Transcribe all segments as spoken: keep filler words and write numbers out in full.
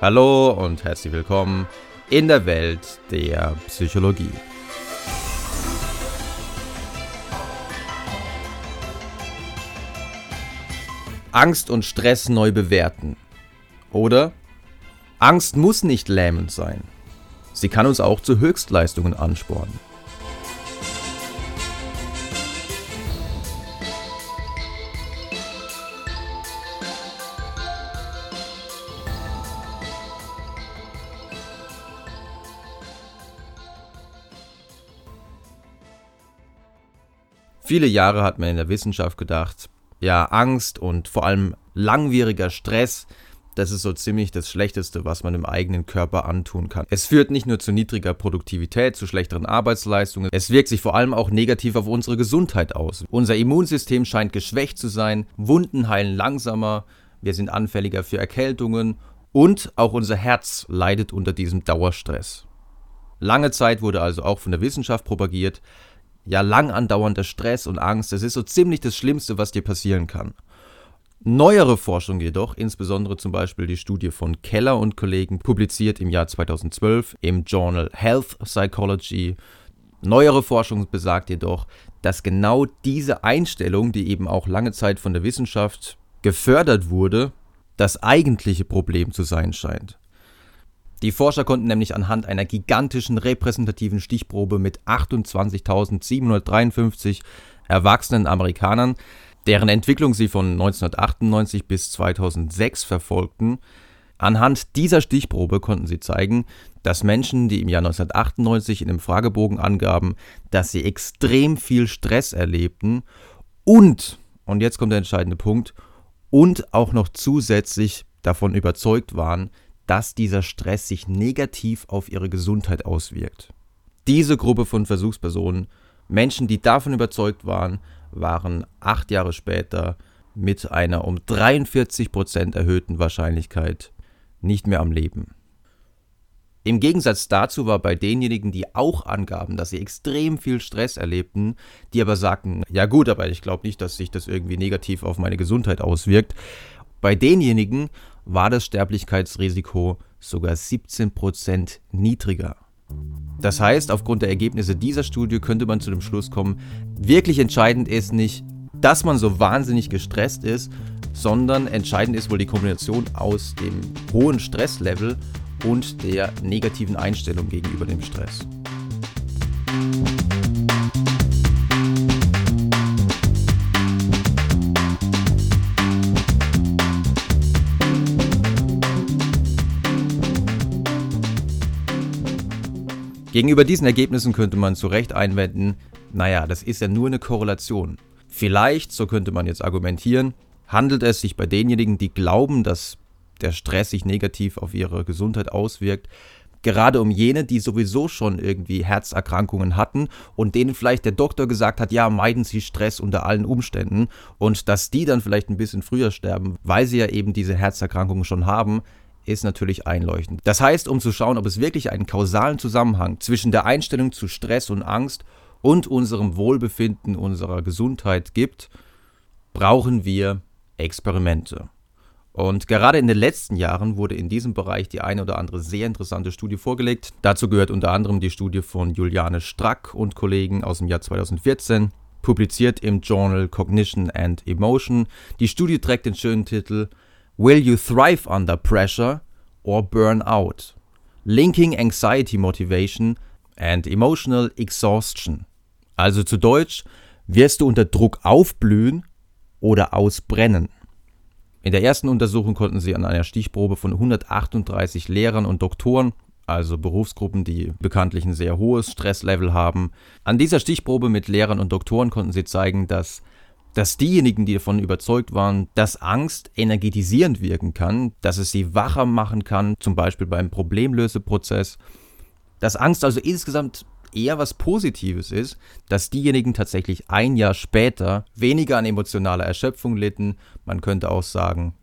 Hallo und herzlich willkommen in der Welt der Psychologie. Angst und Stress neu bewerten. Oder? Angst muss nicht lähmend sein. Sie kann uns auch zu Höchstleistungen anspornen. Viele Jahre hat man in der Wissenschaft gedacht, ja, Angst und vor allem langwieriger Stress, das ist so ziemlich das Schlechteste, was man dem eigenen Körper antun kann. Es führt nicht nur zu niedriger Produktivität, zu schlechteren Arbeitsleistungen, es wirkt sich vor allem auch negativ auf unsere Gesundheit aus. Unser Immunsystem scheint geschwächt zu sein, Wunden heilen langsamer, wir sind anfälliger für Erkältungen und auch unser Herz leidet unter diesem Dauerstress. Lange Zeit wurde also auch von der Wissenschaft propagiert, ja, lang andauernder Stress und Angst, das ist so ziemlich das Schlimmste, was dir passieren kann. Neuere Forschung jedoch, insbesondere zum Beispiel die Studie von Keller und Kollegen, publiziert im Jahr zweitausendzwölf im Journal Health Psychology. Neuere Forschung besagt jedoch, dass genau diese Einstellung, die eben auch lange Zeit von der Wissenschaft gefördert wurde, das eigentliche Problem zu sein scheint. Die Forscher konnten nämlich anhand einer gigantischen repräsentativen Stichprobe mit achtundzwanzigtausendsiebenhundertdreiundfünfzig erwachsenen Amerikanern, deren Entwicklung sie von neunzehnhundertachtundneunzig bis zweitausendsechs verfolgten, anhand dieser Stichprobe konnten sie zeigen, dass Menschen, die im Jahr neunzehnhundertachtundneunzig in dem Fragebogen angaben, dass sie extrem viel Stress erlebten und, und jetzt kommt der entscheidende Punkt, und auch noch zusätzlich davon überzeugt waren, dass dieser Stress sich negativ auf ihre Gesundheit auswirkt. Diese Gruppe von Versuchspersonen, Menschen, die davon überzeugt waren, waren acht Jahre später mit einer um dreiundvierzig Prozent erhöhten Wahrscheinlichkeit nicht mehr am Leben. Im Gegensatz dazu war bei denjenigen, die auch angaben, dass sie extrem viel Stress erlebten, die aber sagten, ja gut, aber ich glaube nicht, dass sich das irgendwie negativ auf meine Gesundheit auswirkt, bei denjenigen war das Sterblichkeitsrisiko sogar siebzehn Prozent niedriger. Das heißt, aufgrund der Ergebnisse dieser Studie könnte man zu dem Schluss kommen, wirklich entscheidend ist nicht, dass man so wahnsinnig gestresst ist, sondern entscheidend ist wohl die Kombination aus dem hohen Stresslevel und der negativen Einstellung gegenüber dem Stress. Gegenüber diesen Ergebnissen könnte man zu Recht einwenden, naja, das ist ja nur eine Korrelation. Vielleicht, so könnte man jetzt argumentieren, handelt es sich bei denjenigen, die glauben, dass der Stress sich negativ auf ihre Gesundheit auswirkt, gerade um jene, die sowieso schon irgendwie Herzerkrankungen hatten und denen vielleicht der Doktor gesagt hat, ja, meiden Sie Stress unter allen Umständen und dass die dann vielleicht ein bisschen früher sterben, weil sie ja eben diese Herzerkrankungen schon haben, ist natürlich einleuchtend. Das heißt, um zu schauen, ob es wirklich einen kausalen Zusammenhang zwischen der Einstellung zu Stress und Angst und unserem Wohlbefinden, unserer Gesundheit gibt, brauchen wir Experimente. Und gerade in den letzten Jahren wurde in diesem Bereich die eine oder andere sehr interessante Studie vorgelegt. Dazu gehört unter anderem die Studie von Juliane Strack und Kollegen aus dem Jahr zweitausendvierzehn, publiziert im Journal Cognition and Emotion. Die Studie trägt den schönen Titel Will you thrive under pressure or burn out? Linking anxiety motivation and emotional exhaustion. Also zu Deutsch, wirst du unter Druck aufblühen oder ausbrennen? In der ersten Untersuchung konnten sie an einer Stichprobe von hundertachtunddreißig Lehrern und Doktoren, also Berufsgruppen, die bekanntlich ein sehr hohes Stresslevel haben, an dieser Stichprobe mit Lehrern und Doktoren konnten sie zeigen, dass dass diejenigen, die davon überzeugt waren, dass Angst energetisierend wirken kann, dass es sie wacher machen kann, zum Beispiel beim Problemlöseprozess, dass Angst also insgesamt eher was Positives ist, dass diejenigen tatsächlich ein Jahr später weniger an emotionaler Erschöpfung litten, man könnte auch sagen,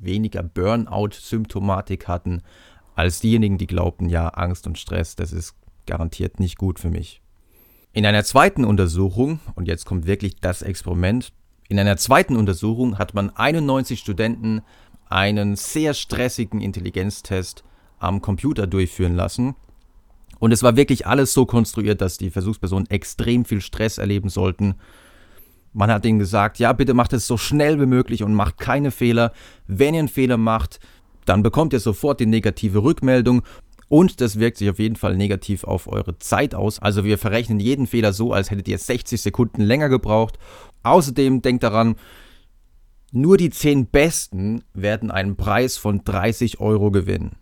weniger Burnout-Symptomatik hatten, als diejenigen, die glaubten, ja, Angst und Stress, das ist garantiert nicht gut für mich. In einer zweiten Untersuchung, und jetzt kommt wirklich das Experiment, in einer zweiten Untersuchung hat man einundneunzig Studenten einen sehr stressigen Intelligenztest am Computer durchführen lassen. Und es war wirklich alles so konstruiert, dass die Versuchspersonen extrem viel Stress erleben sollten. Man hat ihnen gesagt, ja, bitte macht es so schnell wie möglich und macht keine Fehler. Wenn ihr einen Fehler macht, dann bekommt ihr sofort die negative Rückmeldung. Und das wirkt sich auf jeden Fall negativ auf eure Zeit aus. Also wir verrechnen jeden Fehler so, als hättet ihr sechzig Sekunden länger gebraucht. Außerdem denkt daran, nur die zehn Besten werden einen Preis von dreißig Euro gewinnen.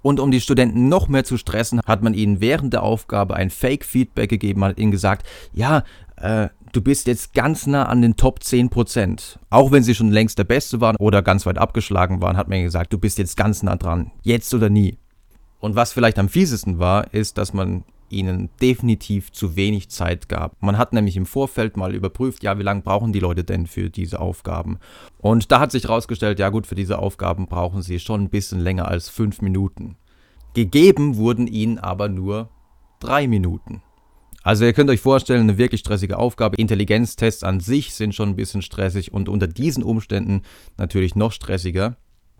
Und um die Studenten noch mehr zu stressen, hat man ihnen während der Aufgabe ein Fake-Feedback gegeben, man hat ihnen gesagt, ja, äh, du bist jetzt ganz nah an den Top zehn Prozent. Auch wenn sie schon längst der Beste waren oder ganz weit abgeschlagen waren, hat man ihnen gesagt, du bist jetzt ganz nah dran, jetzt oder nie. Und was vielleicht am fiesesten war, ist, dass man ihnen definitiv zu wenig Zeit gab. Man hat nämlich im Vorfeld mal überprüft, ja, wie lange brauchen die Leute denn für diese Aufgaben? Und da hat sich herausgestellt, ja gut, für diese Aufgaben brauchen sie schon ein bisschen länger als fünf Minuten. Gegeben wurden ihnen aber nur drei Minuten. Also ihr könnt euch vorstellen, eine wirklich stressige Aufgabe. Intelligenztests an sich sind schon ein bisschen stressig und unter diesen Umständen natürlich noch stressiger.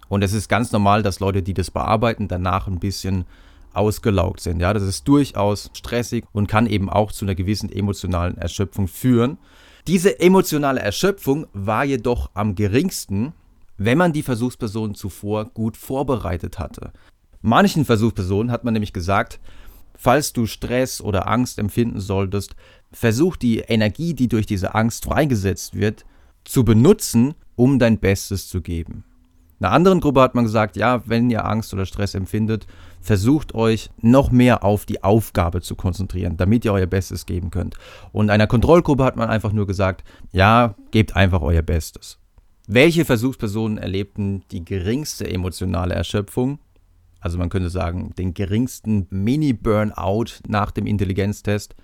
Und es ist ganz normal, dass Leute, die das bearbeiten, danach ein bisschen ausgelaugt sind. Ja, das ist durchaus stressig und kann eben auch zu einer gewissen emotionalen Erschöpfung führen. Diese emotionale Erschöpfung war jedoch am geringsten, wenn man die Versuchspersonen zuvor gut vorbereitet hatte. Manchen Versuchspersonen hat man nämlich gesagt, falls du Stress oder Angst empfinden solltest, versuch die Energie, die durch diese Angst freigesetzt wird, zu benutzen, um dein Bestes zu geben. Einer anderen Gruppe hat man gesagt, ja, wenn ihr Angst oder Stress empfindet, versucht euch noch mehr auf die Aufgabe zu konzentrieren, damit ihr euer Bestes geben könnt. Und einer Kontrollgruppe hat man einfach nur gesagt, ja, gebt einfach euer Bestes. Welche Versuchspersonen erlebten die geringste emotionale Erschöpfung? Also man könnte sagen, den geringsten Mini-Burnout nach dem Intelligenztest.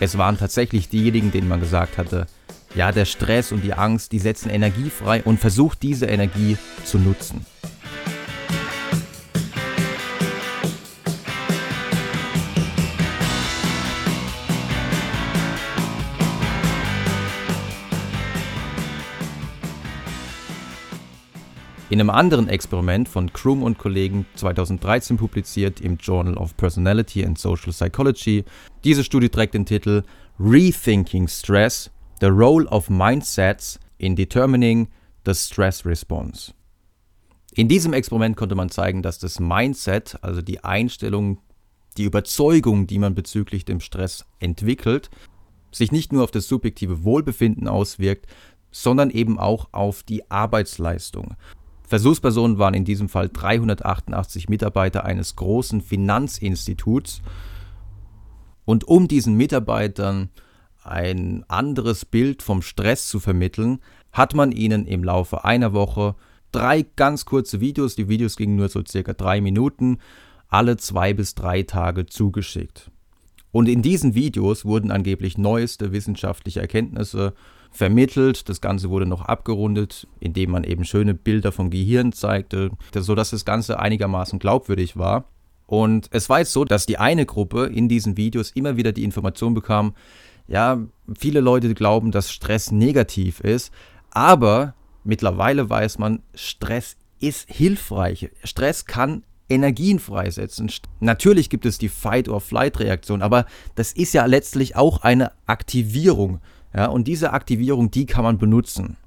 Es waren tatsächlich diejenigen, denen man gesagt hatte, ja, der Stress und die Angst, die setzen Energie frei und versucht diese Energie zu nutzen. In einem anderen Experiment von Crum und Kollegen zweitausenddreizehn publiziert im Journal of Personality and Social Psychology. Diese Studie trägt den Titel Rethinking Stress: The Role of Mindsets in Determining the Stress Response. In diesem Experiment konnte man zeigen, dass das Mindset, also die Einstellung, die Überzeugung, die man bezüglich dem Stress entwickelt, sich nicht nur auf das subjektive Wohlbefinden auswirkt, sondern eben auch auf die Arbeitsleistung. Versuchspersonen waren in diesem Fall dreihundertachtundachtzig Mitarbeiter eines großen Finanzinstituts. Und um diesen Mitarbeitern ein anderes Bild vom Stress zu vermitteln, hat man ihnen im Laufe einer Woche drei ganz kurze Videos, die Videos gingen nur so circa drei Minuten, alle zwei bis drei Tage zugeschickt. Und in diesen Videos wurden angeblich neueste wissenschaftliche Erkenntnisse vermittelt. Das Ganze wurde noch abgerundet, indem man eben schöne Bilder vom Gehirn zeigte, sodass das Ganze einigermaßen glaubwürdig war. Und es war jetzt so, dass die eine Gruppe in diesen Videos immer wieder die Information bekam, ja, viele Leute glauben, dass Stress negativ ist, aber mittlerweile weiß man, Stress ist hilfreich. Stress kann Energien freisetzen. Natürlich gibt es die Fight-or-Flight-Reaktion, aber das ist ja letztlich auch eine Aktivierung. Ja, und diese Aktivierung, die kann man benutzen.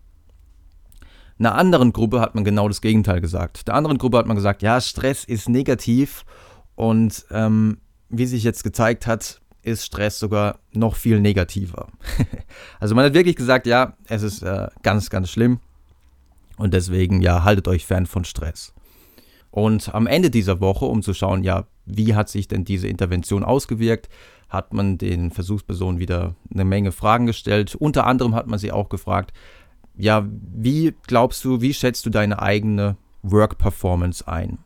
Einer anderen Gruppe hat man genau das Gegenteil gesagt. Der anderen Gruppe hat man gesagt, ja, Stress ist negativ und ähm, wie sich jetzt gezeigt hat, ist Stress sogar noch viel negativer. Also man hat wirklich gesagt, ja, es ist äh, ganz, ganz schlimm und deswegen, ja, haltet euch fern von Stress. Und am Ende dieser Woche, um zu schauen, ja, wie hat sich denn diese Intervention ausgewirkt, hat man den Versuchspersonen wieder eine Menge Fragen gestellt. Unter anderem hat man sie auch gefragt, ja, wie glaubst du, wie schätzt du deine eigene Work-Performance ein?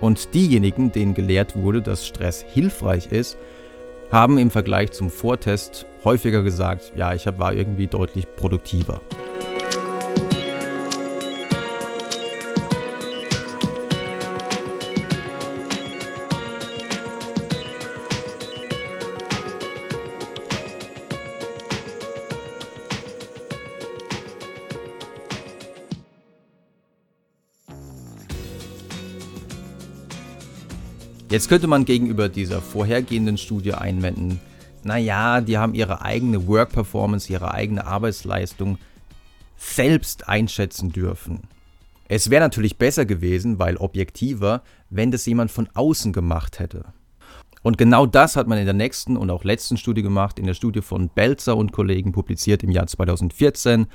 Und diejenigen, denen gelehrt wurde, dass Stress hilfreich ist, haben im Vergleich zum Vortest häufiger gesagt, ja, ich war irgendwie deutlich produktiver. Jetzt könnte man gegenüber dieser vorhergehenden Studie einwenden, naja, die haben ihre eigene Work-Performance, ihre eigene Arbeitsleistung selbst einschätzen dürfen. Es wäre natürlich besser gewesen, weil objektiver, wenn das jemand von außen gemacht hätte. Und genau das hat man in der nächsten und auch letzten Studie gemacht, in der Studie von Belzer und Kollegen, publiziert im Jahr zweitausendvierzehn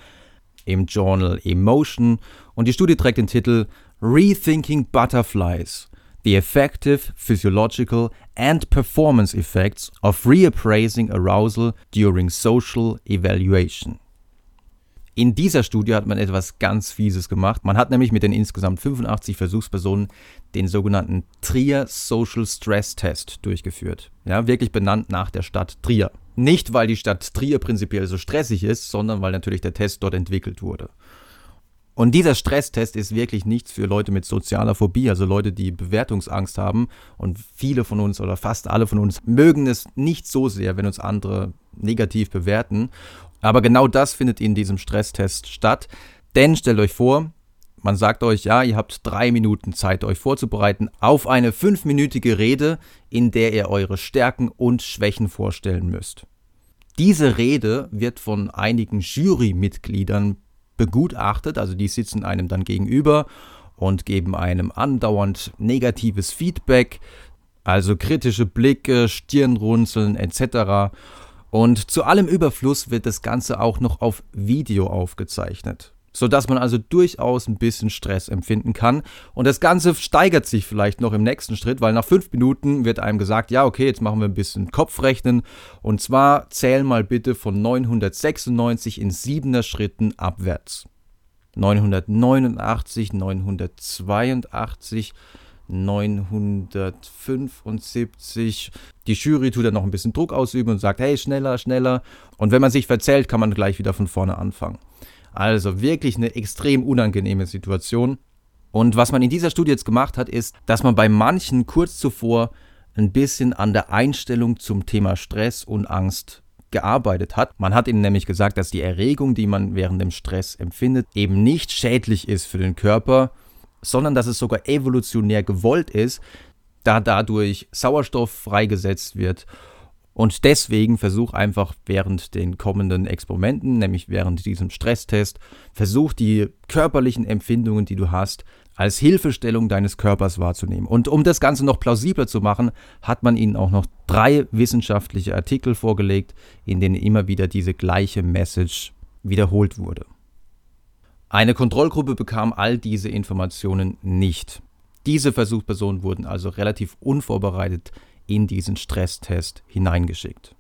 im Journal Emotion. Und die Studie trägt den Titel Rethinking Butterflies: The Effective, Physiological and Performance Effects of Reappraising Arousal During Social Evaluation. In dieser Studie hat man etwas ganz Fieses gemacht. Man hat nämlich mit den insgesamt fünfundachtzig Versuchspersonen den sogenannten Trier Social Stress Test durchgeführt. Ja, wirklich benannt nach der Stadt Trier. Nicht, weil die Stadt Trier prinzipiell so stressig ist, sondern weil natürlich der Test dort entwickelt wurde. Und dieser Stresstest ist wirklich nichts für Leute mit sozialer Phobie, also Leute, die Bewertungsangst haben. Und viele von uns oder fast alle von uns mögen es nicht so sehr, wenn uns andere negativ bewerten. Aber genau das findet in diesem Stresstest statt. Denn stellt euch vor, man sagt euch, ja, ihr habt drei Minuten Zeit, euch vorzubereiten auf eine fünfminütige Rede, in der ihr eure Stärken und Schwächen vorstellen müsst. Diese Rede wird von einigen Jurymitgliedern begutachtet, also die sitzen einem dann gegenüber und geben einem andauernd negatives Feedback, also kritische Blicke, Stirnrunzeln et cetera. Und zu allem Überfluss wird das Ganze auch noch auf Video aufgezeichnet, sodass man also durchaus ein bisschen Stress empfinden kann. Und das Ganze steigert sich vielleicht noch im nächsten Schritt, weil nach fünf Minuten wird einem gesagt, ja okay, jetzt machen wir ein bisschen Kopfrechnen. Und zwar zähl mal bitte von neunhundertsechsundneunzig in siebener Schritten abwärts. neunhundertneunundachtzig, neunhundertzweiundachtzig, neunhundertfünfundsiebzig. Die Jury tut dann noch ein bisschen Druck ausüben und sagt, hey, schneller, schneller. Und wenn man sich verzählt, kann man gleich wieder von vorne anfangen. Also wirklich eine extrem unangenehme Situation. Und was man in dieser Studie jetzt gemacht hat, ist, dass man bei manchen kurz zuvor ein bisschen an der Einstellung zum Thema Stress und Angst gearbeitet hat. Man hat ihnen nämlich gesagt, dass die Erregung, die man während dem Stress empfindet, eben nicht schädlich ist für den Körper, sondern dass es sogar evolutionär gewollt ist, da dadurch Sauerstoff freigesetzt wird. Und deswegen versuch einfach während den kommenden Experimenten, nämlich während diesem Stresstest, versuch die körperlichen Empfindungen, die du hast, als Hilfestellung deines Körpers wahrzunehmen. Und um das Ganze noch plausibler zu machen, hat man ihnen auch noch drei wissenschaftliche Artikel vorgelegt, in denen immer wieder diese gleiche Message wiederholt wurde. Eine Kontrollgruppe bekam all diese Informationen nicht. Diese Versuchspersonen wurden also relativ unvorbereitet in diesen Stresstest hineingeschickt.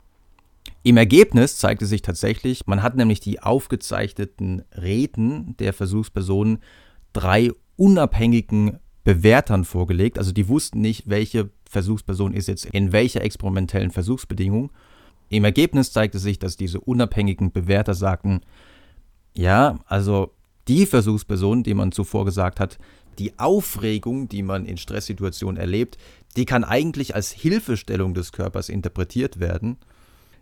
Im Ergebnis zeigte sich tatsächlich, man hat nämlich die aufgezeichneten Reden der Versuchspersonen drei unabhängigen Bewertern vorgelegt. Also die wussten nicht, welche Versuchsperson ist jetzt in welcher experimentellen Versuchsbedingung. Im Ergebnis zeigte sich, dass diese unabhängigen Bewerter sagten, ja, also die Versuchsperson, die man zuvor gesagt hat, die Aufregung, die man in Stresssituationen erlebt, die kann eigentlich als Hilfestellung des Körpers interpretiert werden.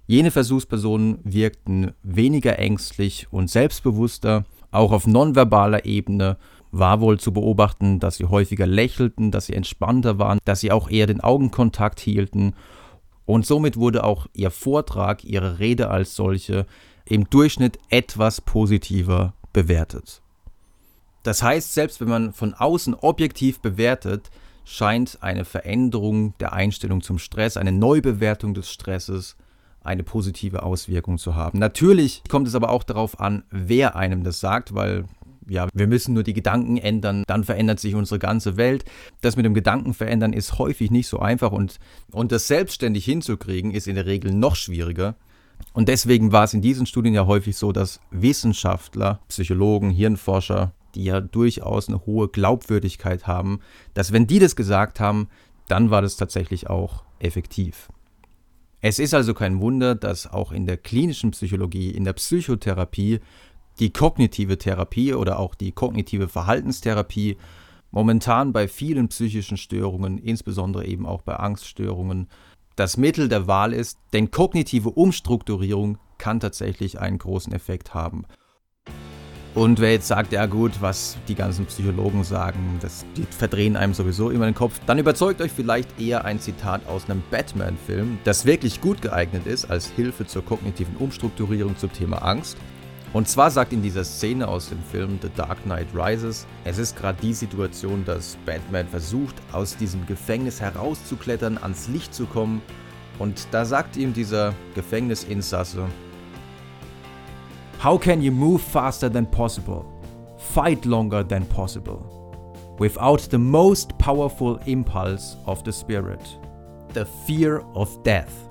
Jene Versuchspersonen wirkten weniger ängstlich und selbstbewusster. Auch auf nonverbaler Ebene war wohl zu beobachten, dass sie häufiger lächelten, dass sie entspannter waren, dass sie auch eher den Augenkontakt hielten. Und somit wurde auch ihr Vortrag, ihre Rede als solche im Durchschnitt etwas positiver bewertet. Das heißt, selbst wenn man von außen objektiv bewertet, scheint eine Veränderung der Einstellung zum Stress, eine Neubewertung des Stresses, eine positive Auswirkung zu haben. Natürlich kommt es aber auch darauf an, wer einem das sagt, weil ja, wir müssen nur die Gedanken ändern, dann verändert sich unsere ganze Welt. Das mit dem Gedanken verändern ist häufig nicht so einfach und, und das selbstständig hinzukriegen ist in der Regel noch schwieriger. Und deswegen war es in diesen Studien ja häufig so, dass Wissenschaftler, Psychologen, Hirnforscher, die ja durchaus eine hohe Glaubwürdigkeit haben, dass wenn die das gesagt haben, dann war das tatsächlich auch effektiv. Es ist also kein Wunder, dass auch in der klinischen Psychologie, in der Psychotherapie, die kognitive Therapie oder auch die kognitive Verhaltenstherapie momentan bei vielen psychischen Störungen, insbesondere eben auch bei Angststörungen, das Mittel der Wahl ist, denn kognitive Umstrukturierung kann tatsächlich einen großen Effekt haben. Und wer jetzt sagt, ja gut, was die ganzen Psychologen sagen, das, die verdrehen einem sowieso immer den Kopf, dann überzeugt euch vielleicht eher ein Zitat aus einem Batman-Film, das wirklich gut geeignet ist als Hilfe zur kognitiven Umstrukturierung zum Thema Angst. Und zwar sagt in dieser Szene aus dem Film The Dark Knight Rises, es ist gerade die Situation, dass Batman versucht, aus diesem Gefängnis herauszuklettern, ans Licht zu kommen. Und da sagt ihm dieser Gefängnisinsasse: How can you move faster than possible? Fight longer than possible. Without the most powerful impulse of the spirit. The fear of death.